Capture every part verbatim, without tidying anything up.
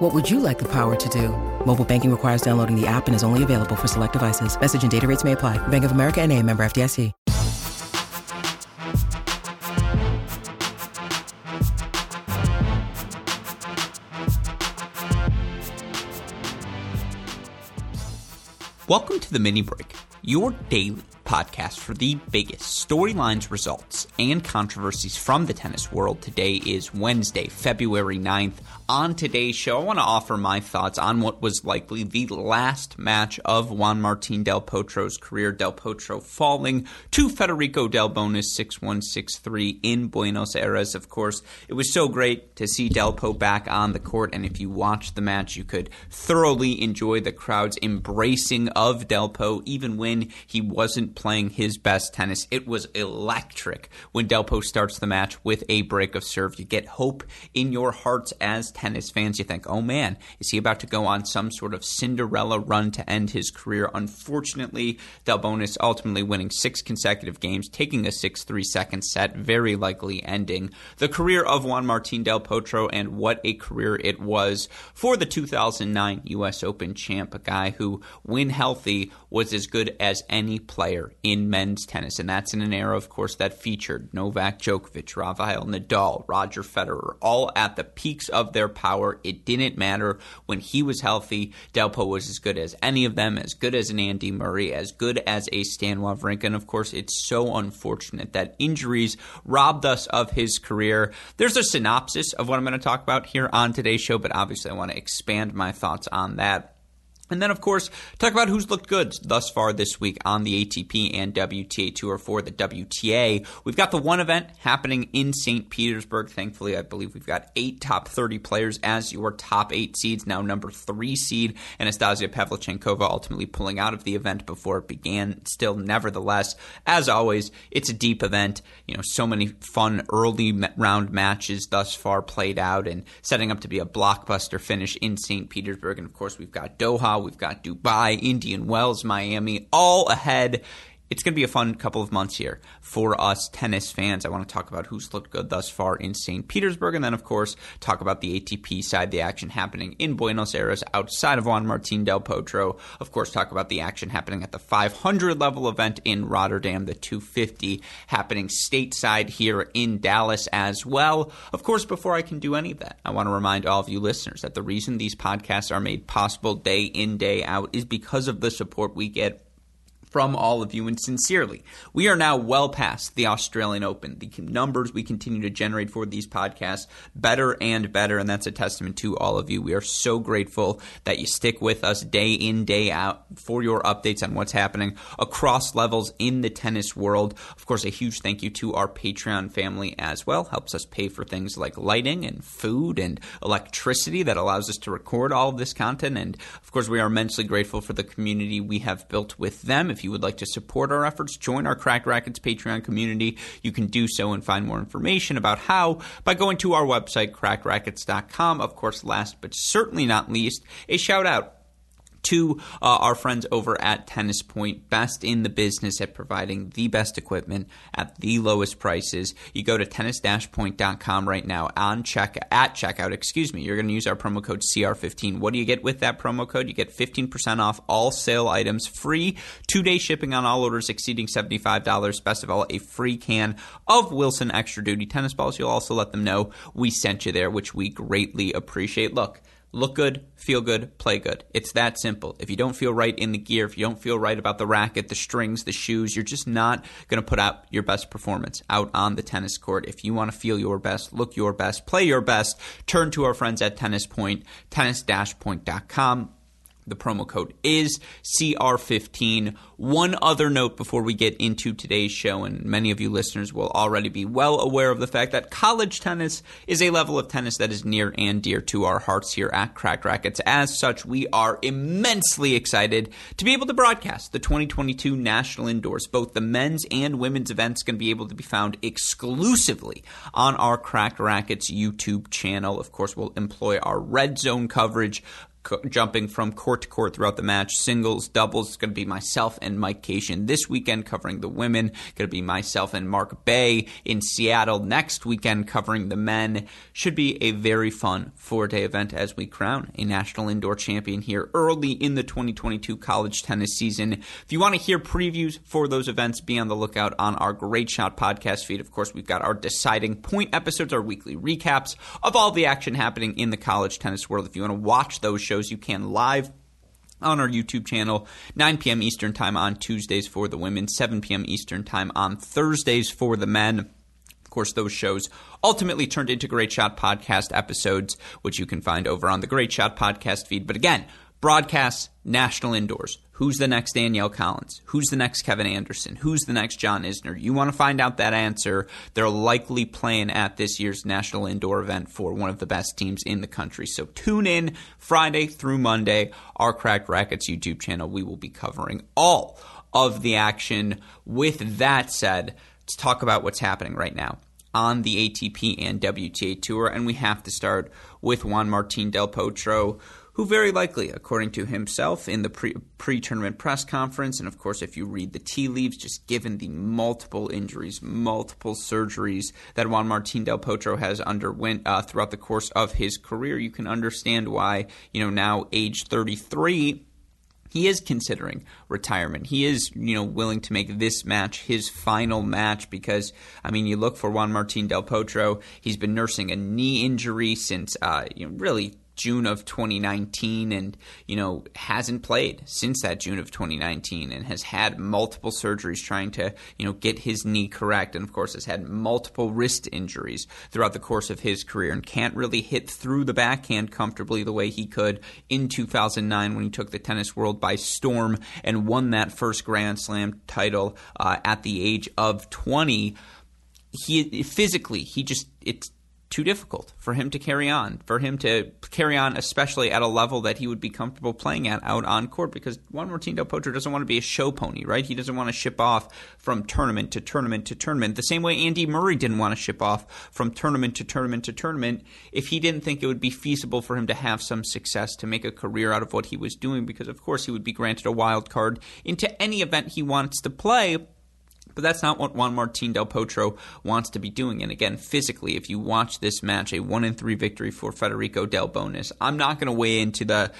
What would you like the power to do? Mobile banking requires downloading the app and is only available for select devices. Message and data rates may apply. Bank of America N A, member F D I C. Welcome to the Mini Break, your daily podcast for the biggest storylines, results, and controversies from the tennis world. Today is Wednesday, February ninth. On today's show, I want to offer my thoughts on what was likely the last match of Juan Martín Del Potro's career. Del Potro falling to Federico Delbonis six one, six three in Buenos Aires. Of course, it was so great to see Del Po back on the court, and if you watched the match, you could thoroughly enjoy the crowd's embracing of Del Po, even when he wasn't playing his best tennis. It was electric when Del Po starts the match with a break of serve. You get hope in your hearts as tennis fans. You think, oh man, is he about to go on some sort of Cinderella run to end his career? Unfortunately, Delbonis ultimately winning six consecutive games, taking a six three second set, very likely ending the career of Juan Martín Del Potro, and what a career it was for the two thousand nine U S Open champ, a guy who, when healthy, was as good as any player in men's tennis. And that's in an era, of course, that featured Novak Djokovic, Rafael Nadal, Roger Federer, all at the peaks of their power. It didn't matter when he was healthy. Del Po was as good as any of them, as good as an Andy Murray, as good as a Stan Wawrinka. And of course, it's so unfortunate that injuries robbed us of his career. There's a synopsis of what I'm going to talk about here on today's show, but obviously I want to expand my thoughts on that. And then, of course, talk about who's looked good thus far this week on the A T P and W T A Tour. For the W T A, we've got the one event happening in Saint Petersburg. Thankfully, I believe we've got eight top thirty players as your top eight seeds. Now number three seed, Anastasia Pavlychenkova, ultimately pulling out of the event before it began. Still, nevertheless, as always, it's a deep event. You know, so many fun early round matches thus far played out and setting up to be a blockbuster finish in Saint Petersburg. And, of course, we've got Doha. We've got Dubai, Indian Wells, Miami, all ahead. It's going to be a fun couple of months here for us tennis fans. I want to talk about who's looked good thus far in Saint Petersburg, and then, of course, talk about the A T P side, the action happening in Buenos Aires outside of Juan Martín Del Potro. Of course, talk about the action happening at the five hundred level event in Rotterdam, the two fifty happening stateside here in Dallas as well. Of course, before I can do any of that, I want to remind all of you listeners that the reason these podcasts are made possible day in, day out is because of the support we get from all of you, and sincerely, we are now well past the Australian Open. The numbers we continue to generate for these podcasts, better and better, and that's a testament to all of you. We are so grateful that you stick with us day in, day out for your updates on what's happening across levels in the tennis world. Of course, a huge thank you to our Patreon family as well. Helps us pay for things like lighting and food and electricity that allows us to record all of this content, and of course, we are immensely grateful for the community we have built with them. If If you would like to support our efforts, join our Cracked Racquets Patreon community. You can do so and find more information about how by going to our website, cracked racquets dot com. Of course, last but certainly not least, a shout out to uh, our friends over at Tennis Point, best in the business at providing the best equipment at the lowest prices. You go to tennis dash point dot com right now on check at checkout. Excuse me. You're going to use our promo code C R fifteen. What do you get with that promo code? You get fifteen percent off all sale items, free two-day shipping on all orders exceeding seventy-five dollars. Best of all, a free can of Wilson Extra Duty tennis balls. You'll also let them know we sent you there, which we greatly appreciate. Look. Look good, feel good, play good. It's that simple. If you don't feel right in the gear, if you don't feel right about the racket, the strings, the shoes, you're just not going to put out your best performance out on the tennis court. If you want to feel your best, look your best, play your best, turn to our friends at Tennis Point, tennis dash point dot com. The promo code is C R fifteen. One other note before we get into today's show, and many of you listeners will already be well aware of the fact that college tennis is a level of tennis that is near and dear to our hearts here at Cracked Racquets. As such, we are immensely excited to be able to broadcast the twenty twenty-two National Indoors. Both the men's and women's events can be able to be found exclusively on our Cracked Racquets YouTube channel. Of course, we'll employ our red zone coverage, jumping from court to court throughout the match. Singles, doubles, it's going to be myself and Mike Cation this weekend covering the women. It's going to be myself and Mark Bay in Seattle next weekend covering the men. Should be a very fun four-day event as we crown a national indoor champion here early in the twenty twenty-two college tennis season. If you want to hear previews for those events, be on the lookout on our Great Shot podcast feed. Of course, we've got our Deciding Point episodes, our weekly recaps of all the action happening in the college tennis world. If you want to watch those shows, you can live on our YouTube channel, nine p.m. Eastern Time on Tuesdays for the women, seven p.m. Eastern Time on Thursdays for the men. Of course, those shows ultimately turned into Great Shot Podcast episodes, which you can find over on the Great Shot Podcast feed. But again, broadcasts, National Indoors. Who's the next Danielle Collins? Who's the next Kevin Anderson? Who's the next John Isner? You want to find out that answer. They're likely playing at this year's National Indoor event for one of the best teams in the country. So tune in Friday through Monday, our Cracked Racquets YouTube channel. We will be covering all of the action. With that said, let's talk about what's happening right now on the A T P and W T A Tour. And we have to start with Juan Martín Del Potro, who very likely, according to himself in the pre- pre-tournament press conference, and of course if you read the tea leaves, just given the multiple injuries, multiple surgeries that Juan Martín Del Potro has underwent uh, throughout the course of his career, you can understand why, you know, now age thirty-three, he is considering retirement. He is, you know, willing to make this match his final match because, I mean, you look for Juan Martín Del Potro, he's been nursing a knee injury since, uh, you know, really June of twenty nineteen, and, you know, hasn't played since that June of twenty nineteen, and has had multiple surgeries trying to, you know, get his knee correct, and of course has had multiple wrist injuries throughout the course of his career and can't really hit through the backhand comfortably the way he could in two thousand nine when he took the tennis world by storm and won that first Grand Slam title uh, at the age of twenty. He physically, he just, it's too difficult for him to carry on, for him to carry on, especially at a level that he would be comfortable playing at out on court, because Juan Martín Del Potro doesn't want to be a show pony, right? He doesn't want to ship off from tournament to tournament to tournament, the same way Andy Murray didn't want to ship off from tournament to tournament to tournament if he didn't think it would be feasible for him to have some success, to make a career out of what he was doing, because of course he would be granted a wild card into any event he wants to play. But that's not what Juan Martín Del Potro wants to be doing. And again, physically, if you watch this match, a one in three victory for Federico Delbonis. I'm not going to weigh into the,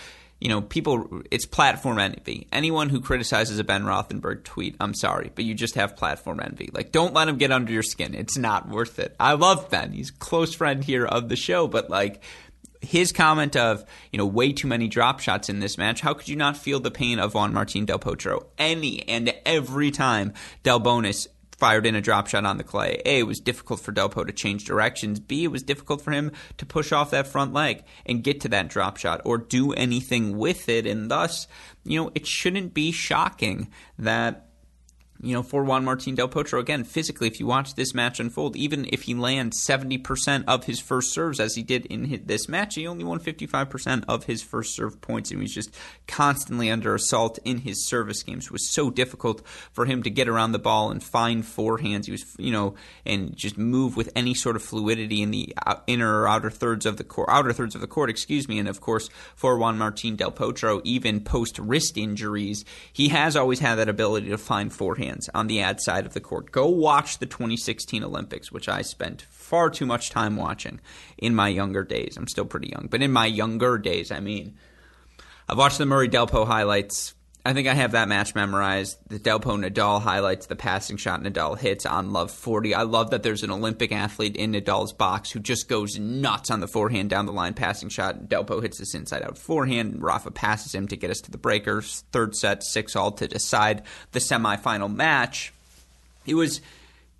you know, people, it's platform envy. Anyone who criticizes a Ben Rothenberg tweet, I'm sorry, but you just have platform envy. Like, don't let him get under your skin. It's not worth it. I love Ben. He's a close friend here of the show, but like, his comment of, you know, way too many drop shots in this match, how could you not feel the pain of Juan Martín Del Potro? Any and every time Delbonis fired in a drop shot on the clay, A, it was difficult for Del Potro to change directions. B, it was difficult for him to push off that front leg and get to that drop shot or do anything with it. And thus, you know, it shouldn't be shocking that, you know, for Juan Martín Del Potro, again, physically, if you watch this match unfold, even if he lands seventy percent of his first serves, as he did in his, this match, he only won fifty-five percent of his first serve points, and he was just constantly under assault in his service games. It was so difficult for him to get around the ball and find forehands. He was, you know, and just move with any sort of fluidity in the inner or outer thirds of the court, outer thirds of the court, excuse me. And of course, for Juan Martín Del Potro, even post wrist injuries, he has always had that ability to find forehands on the ad side of the court. Go watch the twenty sixteen Olympics, which I spent far too much time watching in my younger days. I'm still pretty young, but in my younger days, I mean, I've watched the Murray Delpo highlights. I think I have that match memorized. The Delpo Nadal highlights, the passing shot Nadal hits on Love forty. I love that there's an Olympic athlete in Nadal's box who just goes nuts on the forehand down the line passing shot. Delpo hits this inside out forehand. Rafa passes him to get us to the breakers. Third set, six all to decide the semifinal match. It was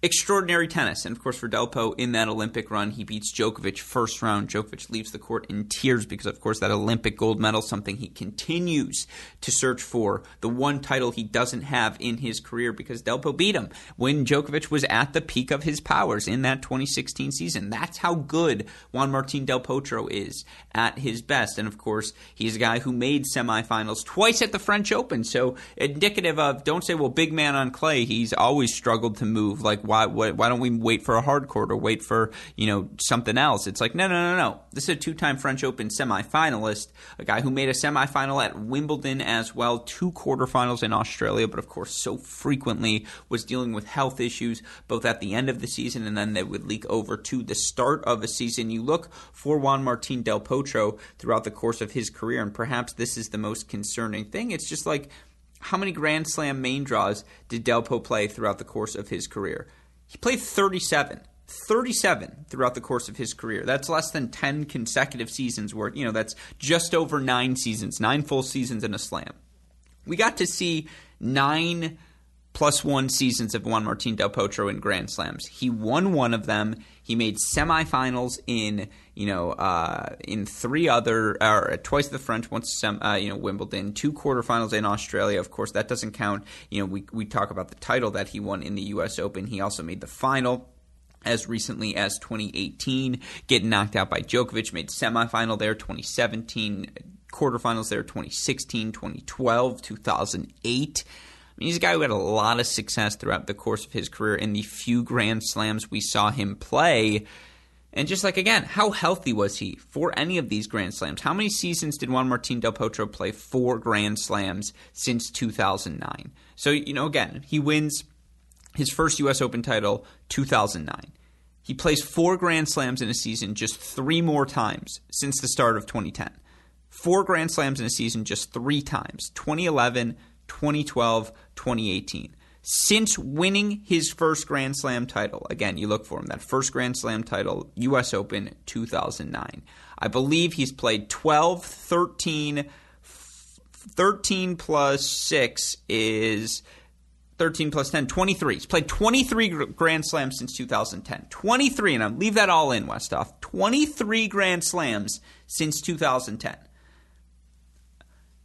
extraordinary tennis. And, of course, for Delpo, in that Olympic run, he beats Djokovic first round. Djokovic leaves the court in tears because, of course, that Olympic gold medal, something he continues to search for, the one title he doesn't have in his career, because Delpo beat him when Djokovic was at the peak of his powers in that twenty sixteen season. That's how good Juan Martín Del Potro is at his best. And, of course, he's a guy who made semifinals twice at the French Open. So indicative of, don't say, well, big man on clay, he's always struggled to move, like, Why, why why don't we wait for a hard court or wait for, you know, something else? It's like, no, no, no, no. This is a two-time French Open semifinalist, a guy who made a semifinal at Wimbledon as well, two quarterfinals in Australia, but of course so frequently was dealing with health issues both at the end of the season and then they would leak over to the start of a season. You look for Juan Martín Del Potro throughout the course of his career, and perhaps this is the most concerning thing. It's just like, how many Grand Slam main draws did Delpo play throughout the course of his career? He played thirty-seven. thirty-seven throughout the course of his career. That's less than ten consecutive seasons worth. You know, that's just over nine seasons, nine full seasons in a slam. We got to see nine plus one seasons of Juan Martín Del Potro in Grand Slams. He won one of them. He made semifinals in, you know, uh, in three other, or twice the French, once some, uh, you know, Wimbledon, two quarterfinals in Australia. Of course, that doesn't count. You know, we we talk about the title that he won in the U S Open. He also made the final as recently as twenty eighteen, getting knocked out by Djokovic, made semifinal there, twenty seventeen, quarterfinals there, twenty sixteen, twenty twelve, two thousand eight. He's a guy who had a lot of success throughout the course of his career in the few Grand Slams we saw him play. And just like, again, how healthy was he for any of these Grand Slams? How many seasons did Juan Martín Del Potro play four Grand Slams since two thousand nine? So, you know, again, he wins his first U S Open title, two thousand nine. He plays four Grand Slams in a season just three more times since the start of twenty ten. Four Grand Slams in a season just three times, twenty eleven, twenty twelve, twenty eighteen. Since winning his first Grand Slam title, again, you look for him, that first Grand Slam title, U S Open two thousand nine. I believe he's played twelve, thirteen, thirteen plus six is thirteen plus ten, twenty-three. He's played twenty-three Grand Slams since two thousand ten. twenty-three, and I'll leave that all in, Westhoff. twenty-three Grand Slams since two thousand ten.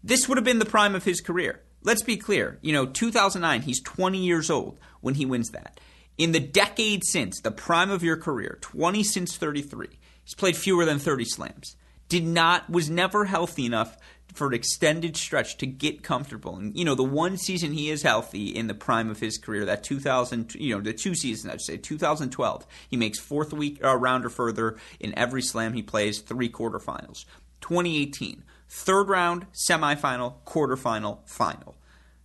This would have been the prime of his career. Let's be clear. You know, two thousand nine, he's twenty years old when he wins that. In the decade since, the prime of your career, twenty since thirty-three, he's played fewer than thirty slams. Did not, was never healthy enough for an extended stretch to get comfortable. And, you know, the one season he is healthy in the prime of his career, that two thousand, you know, the two seasons, I'd say, two thousand twelve, he makes fourth week uh, round or further in every slam he plays, three quarterfinals. twenty eighteen. Third round, semifinal, quarterfinal, final.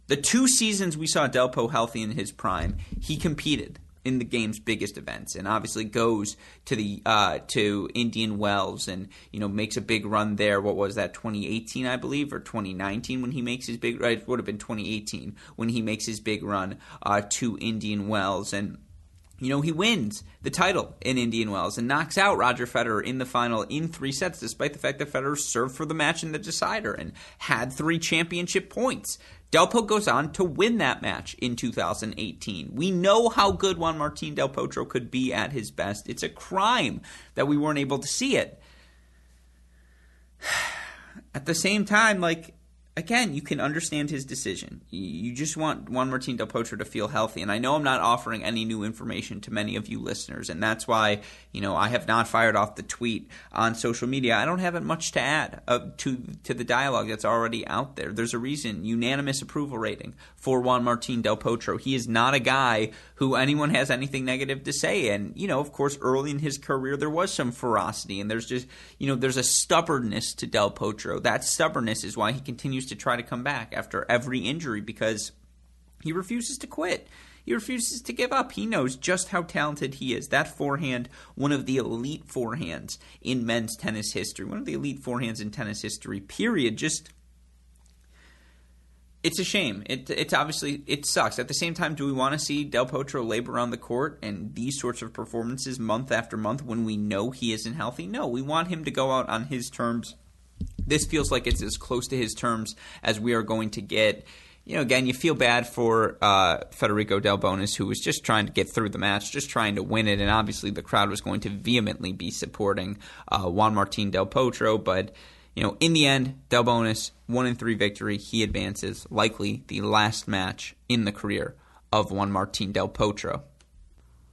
The two seasons we saw Delpo healthy in his prime, he competed in the game's biggest events, and obviously goes to the uh, to Indian Wells and, you know, makes a big run there. What was that, twenty eighteen, I believe, or twenty nineteen when he makes his big run? It would have been twenty eighteen when he makes his big run uh, to Indian Wells, and, you know, he wins the title in Indian Wells and knocks out Roger Federer in the final in three sets, despite the fact that Federer served for the match in the decider and had three championship points. Delpo goes on to win that match in two thousand eighteen. We know how good Juan Martín Del Potro could be at his best. It's a crime that we weren't able to see it. At the same time, like, again, you can understand his decision. You just want Juan Martín Del Potro to feel healthy. And I know I'm not offering any new information to many of you listeners, and that's why, you know, I have not fired off the tweet on social media. I don't have much to add uh, to, to the dialogue that's already out there. There's a reason, unanimous approval rating for Juan Martín Del Potro. He is not a guy who anyone has anything negative to say. And, you know, of course, early in his career, there was some ferocity. And there's just, you know, there's a stubbornness to Del Potro. That stubbornness is why he continues to try to come back after every injury, because he refuses to quit. He refuses to give up. He knows just how talented he is. That forehand, one of the elite forehands in men's tennis history, one of the elite forehands in tennis history, period. Just, it's a shame. It, it's obviously, it sucks. At the same time, do we want to see Del Potro labor on the court and these sorts of performances month after month when we know he isn't healthy? No, we want him to go out on his terms. This feels like it's as close to his terms as we are going to get. you know, again, you feel bad for uh, Federico Delbonis, who was just trying to get through the match, just trying to win it. And obviously the crowd was going to vehemently be supporting uh, Juan Martín Del Potro. But, you know, in the end, Delbonis, one in three victory. He advances, likely the last match in the career of Juan Martín Del Potro.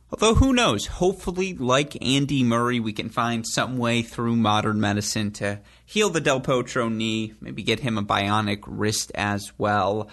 Although, who knows? Hopefully, like Andy Murray, we can find some way through modern medicine to heal the Del Potro knee, maybe get him a bionic wrist as well.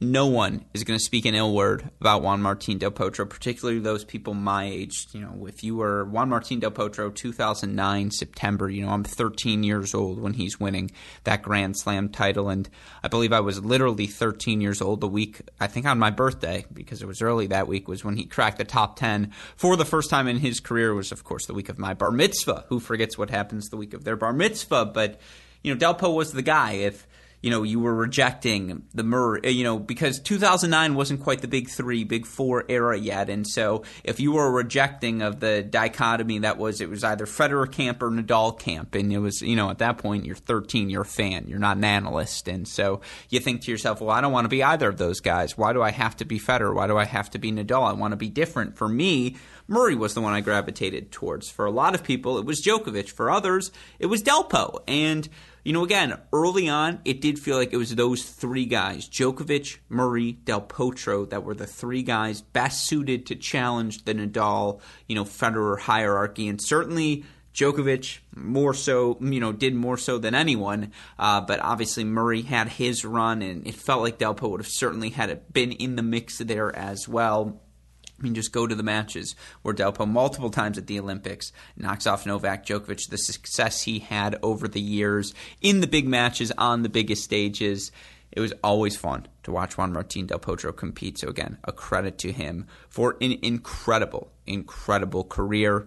No one is going to speak an ill word about Juan Martín Del Potro, particularly those people my age. You know, if you were Juan Martín Del Potro, two thousand nine, September, you know, I'm thirteen years old when he's winning that Grand Slam title. And I believe I was literally thirteen years old the week, I think on my birthday, because it was early that week, was when he cracked the top ten for the first time in his career. It was, of course, the week of my bar mitzvah. Who forgets what happens the week of their bar mitzvah? But, you know, Del Potro was the guy. If you know, you were rejecting the Murray, you know, because two thousand nine wasn't quite the big three, big four era yet. And so if you were rejecting of the dichotomy that was, it was either Federer camp or Nadal camp. And it was, you know, at that point, you're thirteen, you're a fan, you're not an analyst. And so you think to yourself, well, I don't want to be either of those guys. Why do I have to be Federer? Why do I have to be Nadal? I want to be different. For me, Murray was the one I gravitated towards. For a lot of people, it was Djokovic. For others, it was Del Potro. And you know, again, early on, it did feel like it was those three guys, Djokovic, Murray, Del Potro, that were the three guys best suited to challenge the Nadal, you know, Federer hierarchy. And certainly Djokovic more so, you know, did more so than anyone. Uh, but obviously Murray had his run, and it felt like Del Potro would have certainly had been in the mix there as well. I mean, just go to the matches where Del Potro multiple times at the Olympics knocks off Novak Djokovic, the success he had over the years in the big matches on the biggest stages. It was always fun to watch Juan Martín Del Potro compete. So again, a credit to him for an incredible, incredible career.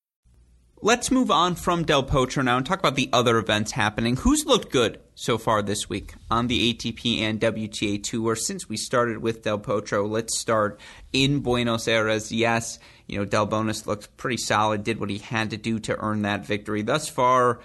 Let's move on from Del Potro now and talk about the other events happening. Who's looked good so far this week on the A T P and W T A Tour? Since we started with Del Potro, let's start in Buenos Aires. Yes, you know, Delbonis looked pretty solid, did what he had to do to earn that victory. Thus far,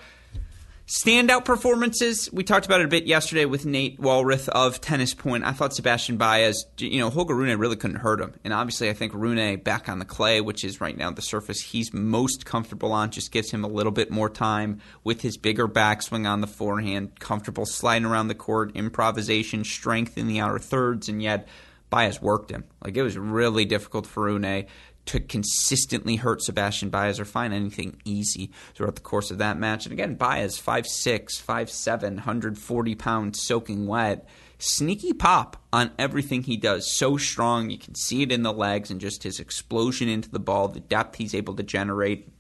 standout performances. We talked about it a bit yesterday with Nate Walrath of Tennis Point. I thought Sebastian Baez, you know, Holger Rune really couldn't hurt him. And obviously I think Rune back on the clay, which is right now the surface he's most comfortable on, just gives him a little bit more time with his bigger backswing on the forehand, comfortable sliding around the court, improvisation, strength in the outer thirds, and yet Baez worked him. Like, it was really difficult for Rune to consistently hurt Sebastian Baez or find anything easy throughout the course of that match. And again, Baez, five six, five seven, one hundred forty pounds, soaking wet. Sneaky pop on everything he does. So strong. You can see it in the legs and just his explosion into the ball, the depth he's able to generate.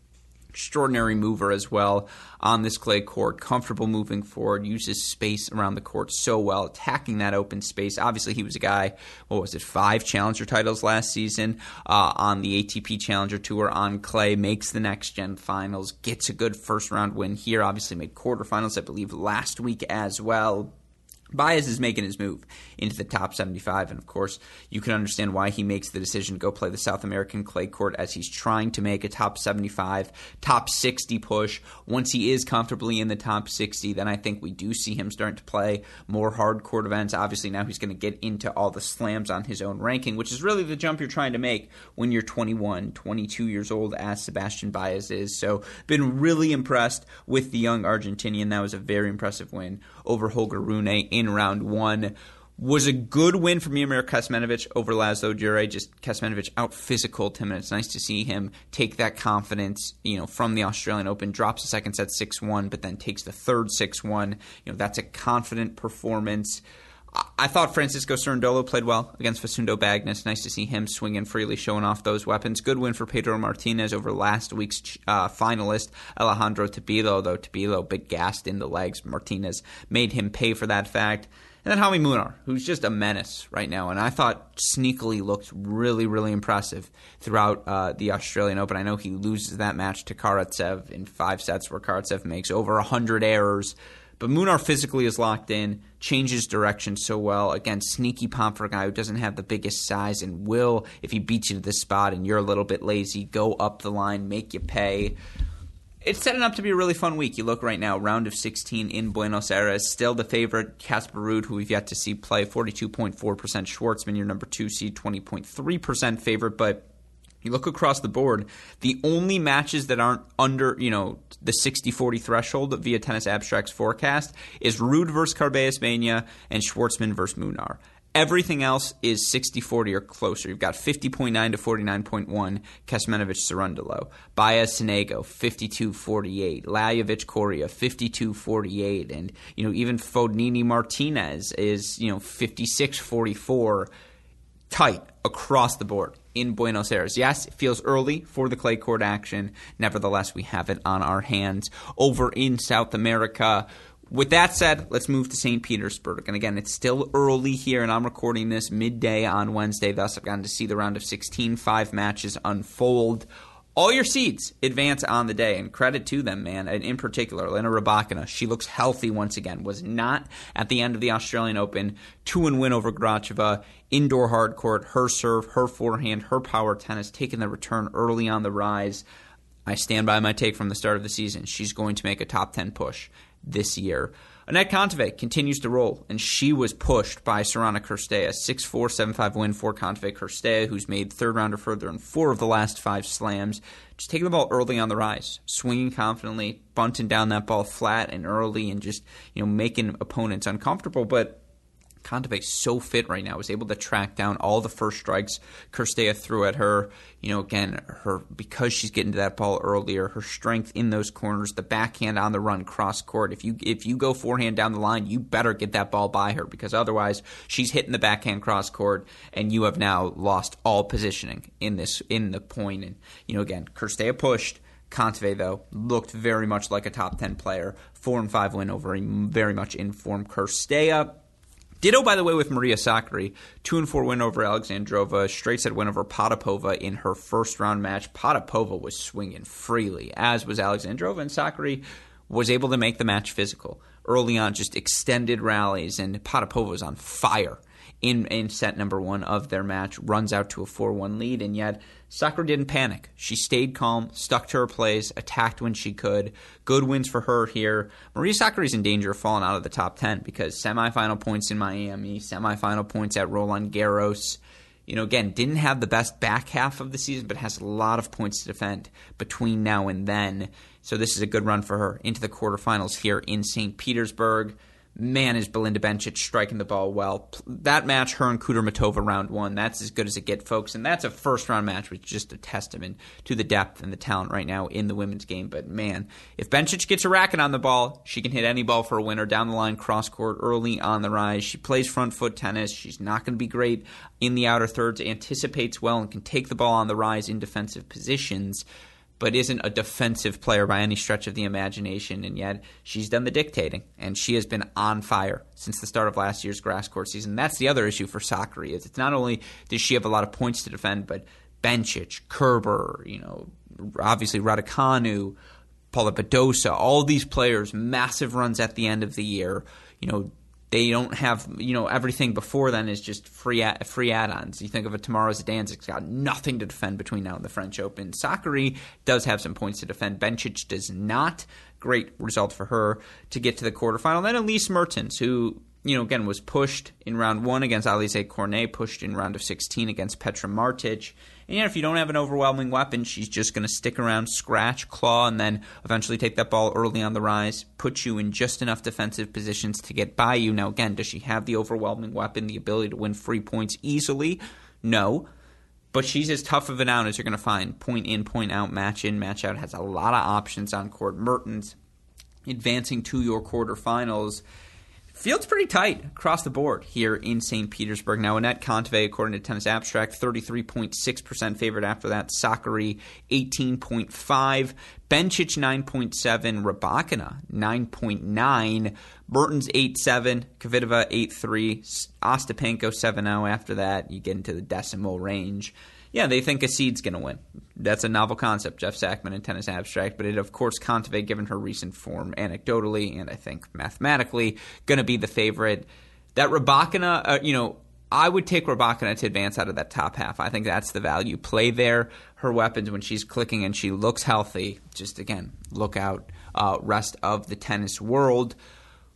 Extraordinary mover as well on this clay court, comfortable moving forward, uses space around the court so well, attacking that open space. Obviously, he was a guy, what was it, five challenger titles last season uh, on the A T P Challenger Tour on clay, makes the Next Gen Finals, gets a good first-round win here, obviously made quarterfinals, I believe, last week as well. Baez is making his move into the top seventy-five, and of course, you can understand why he makes the decision to go play the South American clay court as he's trying to make a top seventy-five, top sixty push. Once he is comfortably in the top sixty, then I think we do see him starting to play more hard court events. Obviously, now he's going to get into all the slams on his own ranking, which is really the jump you're trying to make when you're twenty-one, twenty-two years old, as Sebastian Baez is. So, been really impressed with the young Argentinian. That was a very impressive win over Holger Rune in round one. Was a good win for Miomir Kecmanovic over Laszlo Dure. Just Kecmanovic out-physicaled him, and it's nice to see him take that confidence, you know, from the Australian Open. Drops the second set six one, but then takes the third six one. You know, that's a confident performance. I thought Francisco Cerundolo played well against Facundo Bagnis. Nice to see him swinging freely, showing off those weapons. Good win for Pedro Martinez over last week's uh, finalist, Alejandro Tabilo, though Tabilo bit gassed in the legs. Martinez made him pay for that fact. And then Jaume Munar, who's just a menace right now, and I thought sneakily looked really, really impressive throughout uh, the Australian Open. I know he loses that match to Karatsev in five sets where Karatsev makes over one hundred errors. But Munar physically is locked in, changes direction so well. Again, sneaky pop for a guy who doesn't have the biggest size and will, if he beats you to this spot and you're a little bit lazy, go up the line, make you pay. It's setting up to be a really fun week. You look right now, round of sixteen in Buenos Aires. Still the favorite, Casper Ruud, who we've yet to see play, forty-two point four percent. Schwartzman, your number two seed, twenty point three percent favorite. But you look across the board, the only matches that aren't under, you know, the sixty forty threshold via Tennis Abstract's forecast is Ruud versus Carbeas Benya and Schwartzman versus Munar. Everything else is sixty forty or closer. You've got fifty point nine to forty-nine point one, Kecmanovic Cerundolo, Baez Sonego, fifty-two forty-eight, Lajovic Coria, fifty-two forty-eight, and you know, even Fognini Martinez is, you know, fifty-six forty-four, tight across the board in Buenos Aires. Yes, it feels early for the clay court action. Nevertheless, we have it on our hands over in South America. With that said, let's move to Saint Petersburg. And again, it's still early here, and I'm recording this midday on Wednesday. Thus, I've gotten to see the round of sixteen, five matches unfold. All your seeds advance on the day, and credit to them, man. And in particular, Lena Rybakina, she looks healthy once again. Was not at the end of the Australian Open. two and win over Gracheva. Indoor hard court, her serve, her forehand, her power tennis, taking the return early on the rise. I stand by my take from the start of the season. She's going to make a top ten push this year. Anett Kontaveit continues to roll, and she was pushed by Sorana Cîrstea. six four, seven five win for Kontaveit. Cîrstea, who's made third rounder further in four of the last five slams, just taking the ball early on the rise, swinging confidently, bunting down that ball flat and early, and just, you know, making opponents uncomfortable. But Kontaveit, so fit right now, was able to track down all the first strikes Cîrstea threw at her. You know, again, her, because she's getting to that ball earlier, her strength in those corners, the backhand on the run cross court. If you if you go forehand down the line, you better get that ball by her, because otherwise she's hitting the backhand cross court, and you have now lost all positioning in this in the point. And you know, again, Cîrstea pushed. Kontaveit, though, looked very much like a top ten player. Four and five win over a very much informed Cîrstea. Ditto, by the way, with Maria Sakkari, two and four win over Alexandrova, straight set win over Potapova in her first round match. Potapova was swinging freely, as was Alexandrova, and Sakkari was able to make the match physical. Early on, just extended rallies, and Potapova was on fire in, in set number one of their match, runs out to a four one lead, and yet Sakkari didn't panic. She stayed calm, stuck to her plays, attacked when she could. Good wins for her here. Maria Sakkari's in danger of falling out of the top ten, because semifinal points in Miami, semifinal points at Roland Garros. You know, again, didn't have the best back half of the season, but has a lot of points to defend between now and then. So this is a good run for her into the quarterfinals here in Saint Petersburg. Man, is Belinda Bencic striking the ball well. That match, her and Kudermetova round one, that's as good as it gets, folks. And that's a first-round match, which is just a testament to the depth and the talent right now in the women's game. But, man, if Bencic gets a racket on the ball, she can hit any ball for a winner. Down the line, cross-court, early on the rise. She plays front-foot tennis. She's not going to be great in the outer thirds, anticipates well, and can take the ball on the rise in defensive positions, but isn't a defensive player by any stretch of the imagination, and yet she's done the dictating, and she has been on fire since the start of last year's grass court season. That's the other issue for Sakkari, is it's not only does she have a lot of points to defend, but Bencic, Kerber, you know, obviously Raducanu, Paula Badosa, all these players, massive runs at the end of the year, you know, they don't have, you know, everything before then is just free at, free add-ons. You think of a Tamara Zidancic's got nothing to defend between now and the French Open. Sakkari does have some points to defend. Bencic does not. Great result for her to get to the quarterfinal. Then Elise Mertens, who, you know, again, was pushed in round one against Alize Cornet, pushed in round of sixteen against Petra Martic. And, you know, if you don't have an overwhelming weapon, she's just going to stick around, scratch, claw, and then eventually take that ball early on the rise, put you in just enough defensive positions to get by you. Now, again, does she have the overwhelming weapon, the ability to win free points easily? No. But she's as tough of an out as you're going to find. Point in, point out, match in, match out. Has a lot of options on court. Mertens advancing to your quarterfinals. Field's pretty tight across the board here in Saint Petersburg. Now, Anett Kontaveit, according to Tennis Abstract, thirty-three point six percent favored. After that, Sakkari, eighteen point five. Bencic, nine point seven. Rybakina, nine point nine. Mertens, eight seven. Kvitova, eight three. Ostapenko, seven oh. After that, you get into the decimal range. Yeah, they think a seed's going to win. That's a novel concept, Jeff Sackman in Tennis Abstract, but it, of course, Kontaveit, given her recent form anecdotally and I think mathematically, going to be the favorite. That Rybakina, uh, you know, I would take Rybakina to advance out of that top half. I think that's the value play there. Her weapons, when she's clicking and she looks healthy, just, again, look out, uh, rest of the tennis world.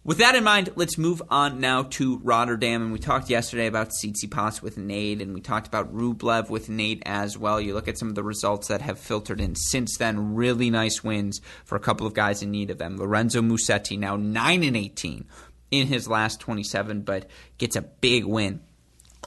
With that in mind, let's move on now to Rotterdam. And we talked yesterday about Tsitsipas with Nate, and we talked about Rublev with Nate as well. You look at some of the results that have filtered in since then. Really nice wins for a couple of guys in need of them. Lorenzo Musetti now nine and eighteen in his last twenty-seven, but gets a big win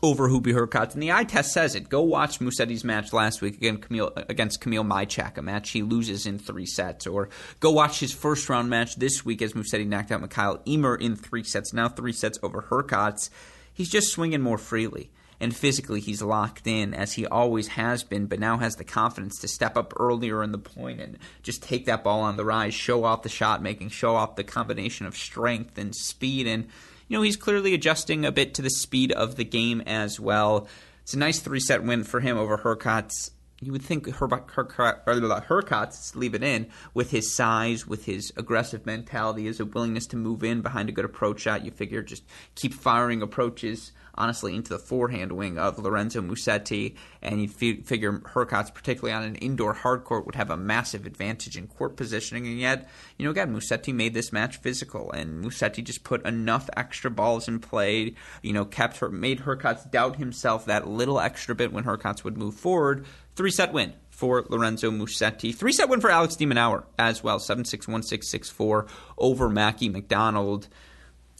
over Hubert Hurkacz. And the eye test says it. Go watch Musetti's match last week against Camille, against Camille Mychak, a match he loses in three sets. Or go watch his first-round match this week as Musetti knocked out Mikhail Emer in three sets. Now three sets over Hurkacz. He's just swinging more freely. And physically, he's locked in, as he always has been, but now has the confidence to step up earlier in the point and just take that ball on the rise, show off the shot-making, show off the combination of strength and speed, and you know, he's clearly adjusting a bit to the speed of the game as well. It's a nice three-set win for him over Hurkacz. You would think Hurkacz, leave it in, with his size, with his aggressive mentality, his willingness to move in behind a good approach shot. You figure just keep firing approaches, honestly, into the forehand wing of Lorenzo Musetti, and you figure Hurkacz, particularly on an indoor hard court, would have a massive advantage in court positioning. And yet, you know, again, Musetti made this match physical, and Musetti just put enough extra balls in play, you know, kept her, made Hurkacz doubt himself that little extra bit when Hurkacz would move forward. Three-set win for Lorenzo Musetti. Three-set win for Alex de Minaur as well, seven six, one six, six four over Mackie McDonald.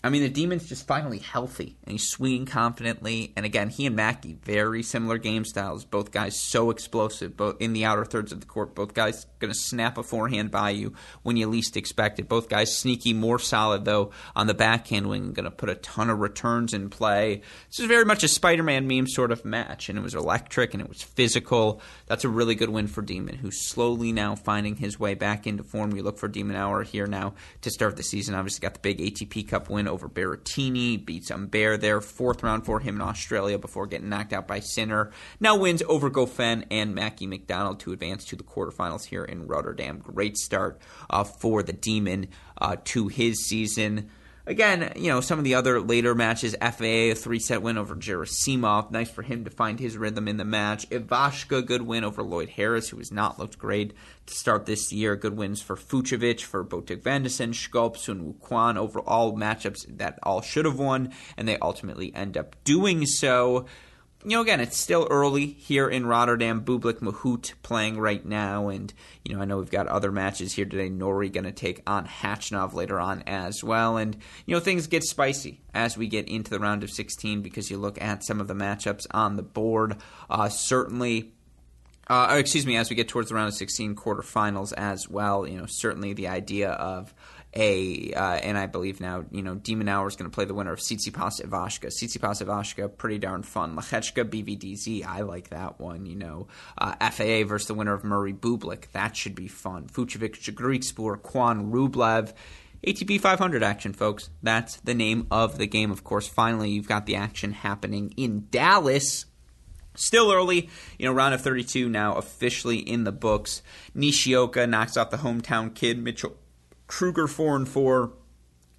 I mean, the Demon's just finally healthy, and he's swinging confidently. And again, he and Mackie, very similar game styles. Both guys so explosive, both in the outer thirds of the court. Both guys going to snap a forehand by you when you least expect it. Both guys sneaky, more solid, though, on the backhand wing, going to put a ton of returns in play. This is very much a Spider-Man meme sort of match, and it was electric, and it was physical. That's a really good win for Demon, who's slowly now finding his way back into form. We look for de Minaur here now to start the season. Obviously got the big A T P Cup win over Berrettini, beats Umber there. Fourth round for him in Australia before getting knocked out by Sinner. Now wins over Goffin and Mackie McDonald to advance to the quarterfinals here in Rotterdam. Great start uh, for the Demon uh, to his season. Again, you know, some of the other later matches, F A A, a three-set win over Gerasimov. Nice for him to find his rhythm in the match. Ivashka, good win over Lloyd Harris, who has not looked great to start this year. Good wins for Fucovic, for Botic Vandesen, Schulp, Sun Wukwan, over all matchups that all should have won, and they ultimately end up doing so. You know, again, it's still early here in Rotterdam. Bublik, Mahout playing right now. And, you know, I know we've got other matches here today. Norrie going to take on Hachinov later on as well. And, you know, things get spicy as we get into the round of sixteen because you look at some of the matchups on the board. Uh, certainly... Uh, excuse me, as we get towards the round of sixteen quarterfinals as well, you know, certainly the idea of a, uh, and I believe now, you know, de Minaur is going to play the winner of Tsitsipas Ivashka. Tsitsipas Ivashka, pretty darn fun. Lechechka, B V D Z, I like that one, you know. Uh, F A A versus the winner of Murray Bublik, that should be fun. Fucovic, Jagritspoor, Kwan, Rublev. A T P five hundred action, folks. That's the name of the game, of course. Finally, you've got the action happening in Dallas. Still early, you know, round of thirty-two now officially in the books. Nishioka knocks off the hometown kid, Mitchell Kruger, four and four.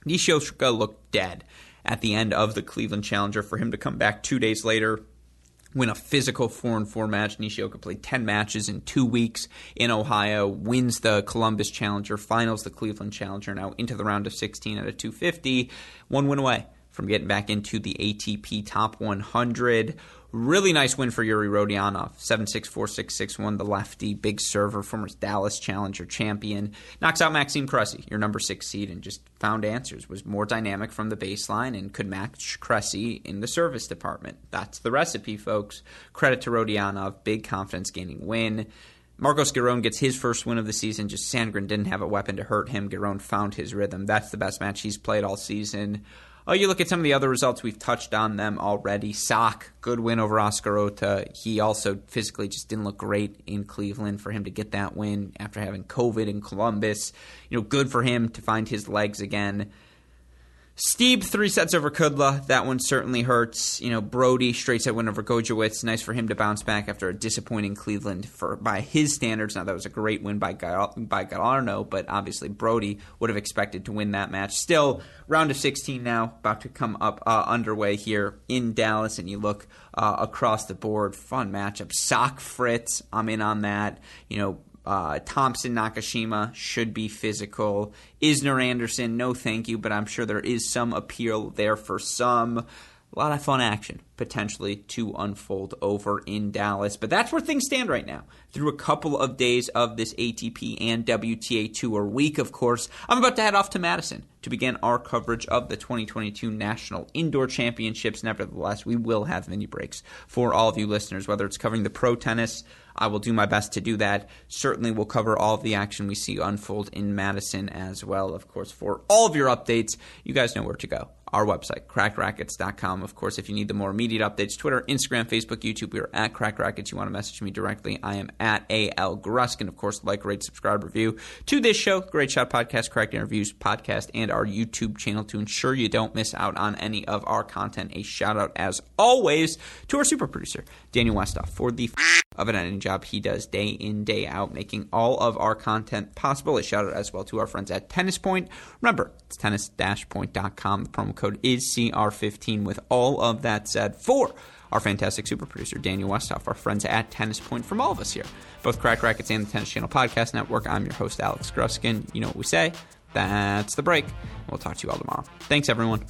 Nishioka looked dead at the end of the Cleveland Challenger. For him to come back two days later, win a physical four and four match. Nishioka played ten matches in two weeks in Ohio, wins the Columbus Challenger, finals the Cleveland Challenger, now into the round of sixteen at a two fifty. One win away from getting back into the A T P Top one hundred. Really nice win for Yuri Rodionov, seven six, four six, six one, the lefty, big server, former Dallas Challenger champion. Knocks out Maxime Cressy, your number six seed, and just found answers, was more dynamic from the baseline, and could match Cressy in the service department. That's the recipe, folks. Credit to Rodionov, big confidence-gaining win. Marcos Giron gets his first win of the season. Just Sandgren didn't have a weapon to hurt him. Giron found his rhythm. That's the best match he's played all season. Oh, you look at some of the other results. We've touched on them already. Sak, good win over Oscar Otta. He also physically just didn't look great in Cleveland for him to get that win after having COVID in Columbus. You know, good for him to find his legs again. Stieb, three sets over Kudla. That one certainly hurts. You know, Brody, straight set win over Gojewicz. Nice for him to bounce back after a disappointing Cleveland for by his standards. Now, that was a great win by by Gallardo, but obviously Brody would have expected to win that match. Still, round of sixteen now, about to come up uh, underway here in Dallas, and you look uh, across the board. Fun matchup. Sock Fritz, I'm in on that. You know, Uh, Thompson Nakashima should be physical. Isner Anderson, no thank you, but I'm sure there is some appeal there for some. A lot of fun action potentially to unfold over in Dallas. But that's where things stand right now through a couple of days of this A T P and W T A Tour week, of course. I'm about to head off to Madison to begin our coverage of the twenty twenty-two National Indoor Championships. Nevertheless, we will have mini breaks for all of you listeners, whether it's covering the pro tennis. I will do my best to do that. Certainly we'll cover all of the action we see unfold in Madison as well. Of course, for all of your updates, you guys know where to go. Our website, cracked racquets dot com. Of course, if you need the more immediate updates, Twitter, Instagram, Facebook, YouTube, we are at Cracked Racquets. You want to message me directly, I am at A L Grusk. And, of course, like, rate, subscribe, review to this show, Great Shot Podcast, Cracked Interviews Podcast, and our YouTube channel to ensure you don't miss out on any of our content. A shout-out, as always, to our super producer, Daniel Westoff, for the f- of an editing job he does day in, day out, making all of our content possible. A shout-out as well to our friends at Tennis Point. Remember, it's tennis dash point dot com. The promo code is C R fifteen. With all of that said, for our fantastic super producer, Daniel Westhoff, our friends at Tennis Point, from all of us here, both Crack Racquets and the Tennis Channel Podcast Network, I'm your host, Alex Gruskin. You know what we say, that's the break. We'll talk to you all tomorrow. Thanks, everyone.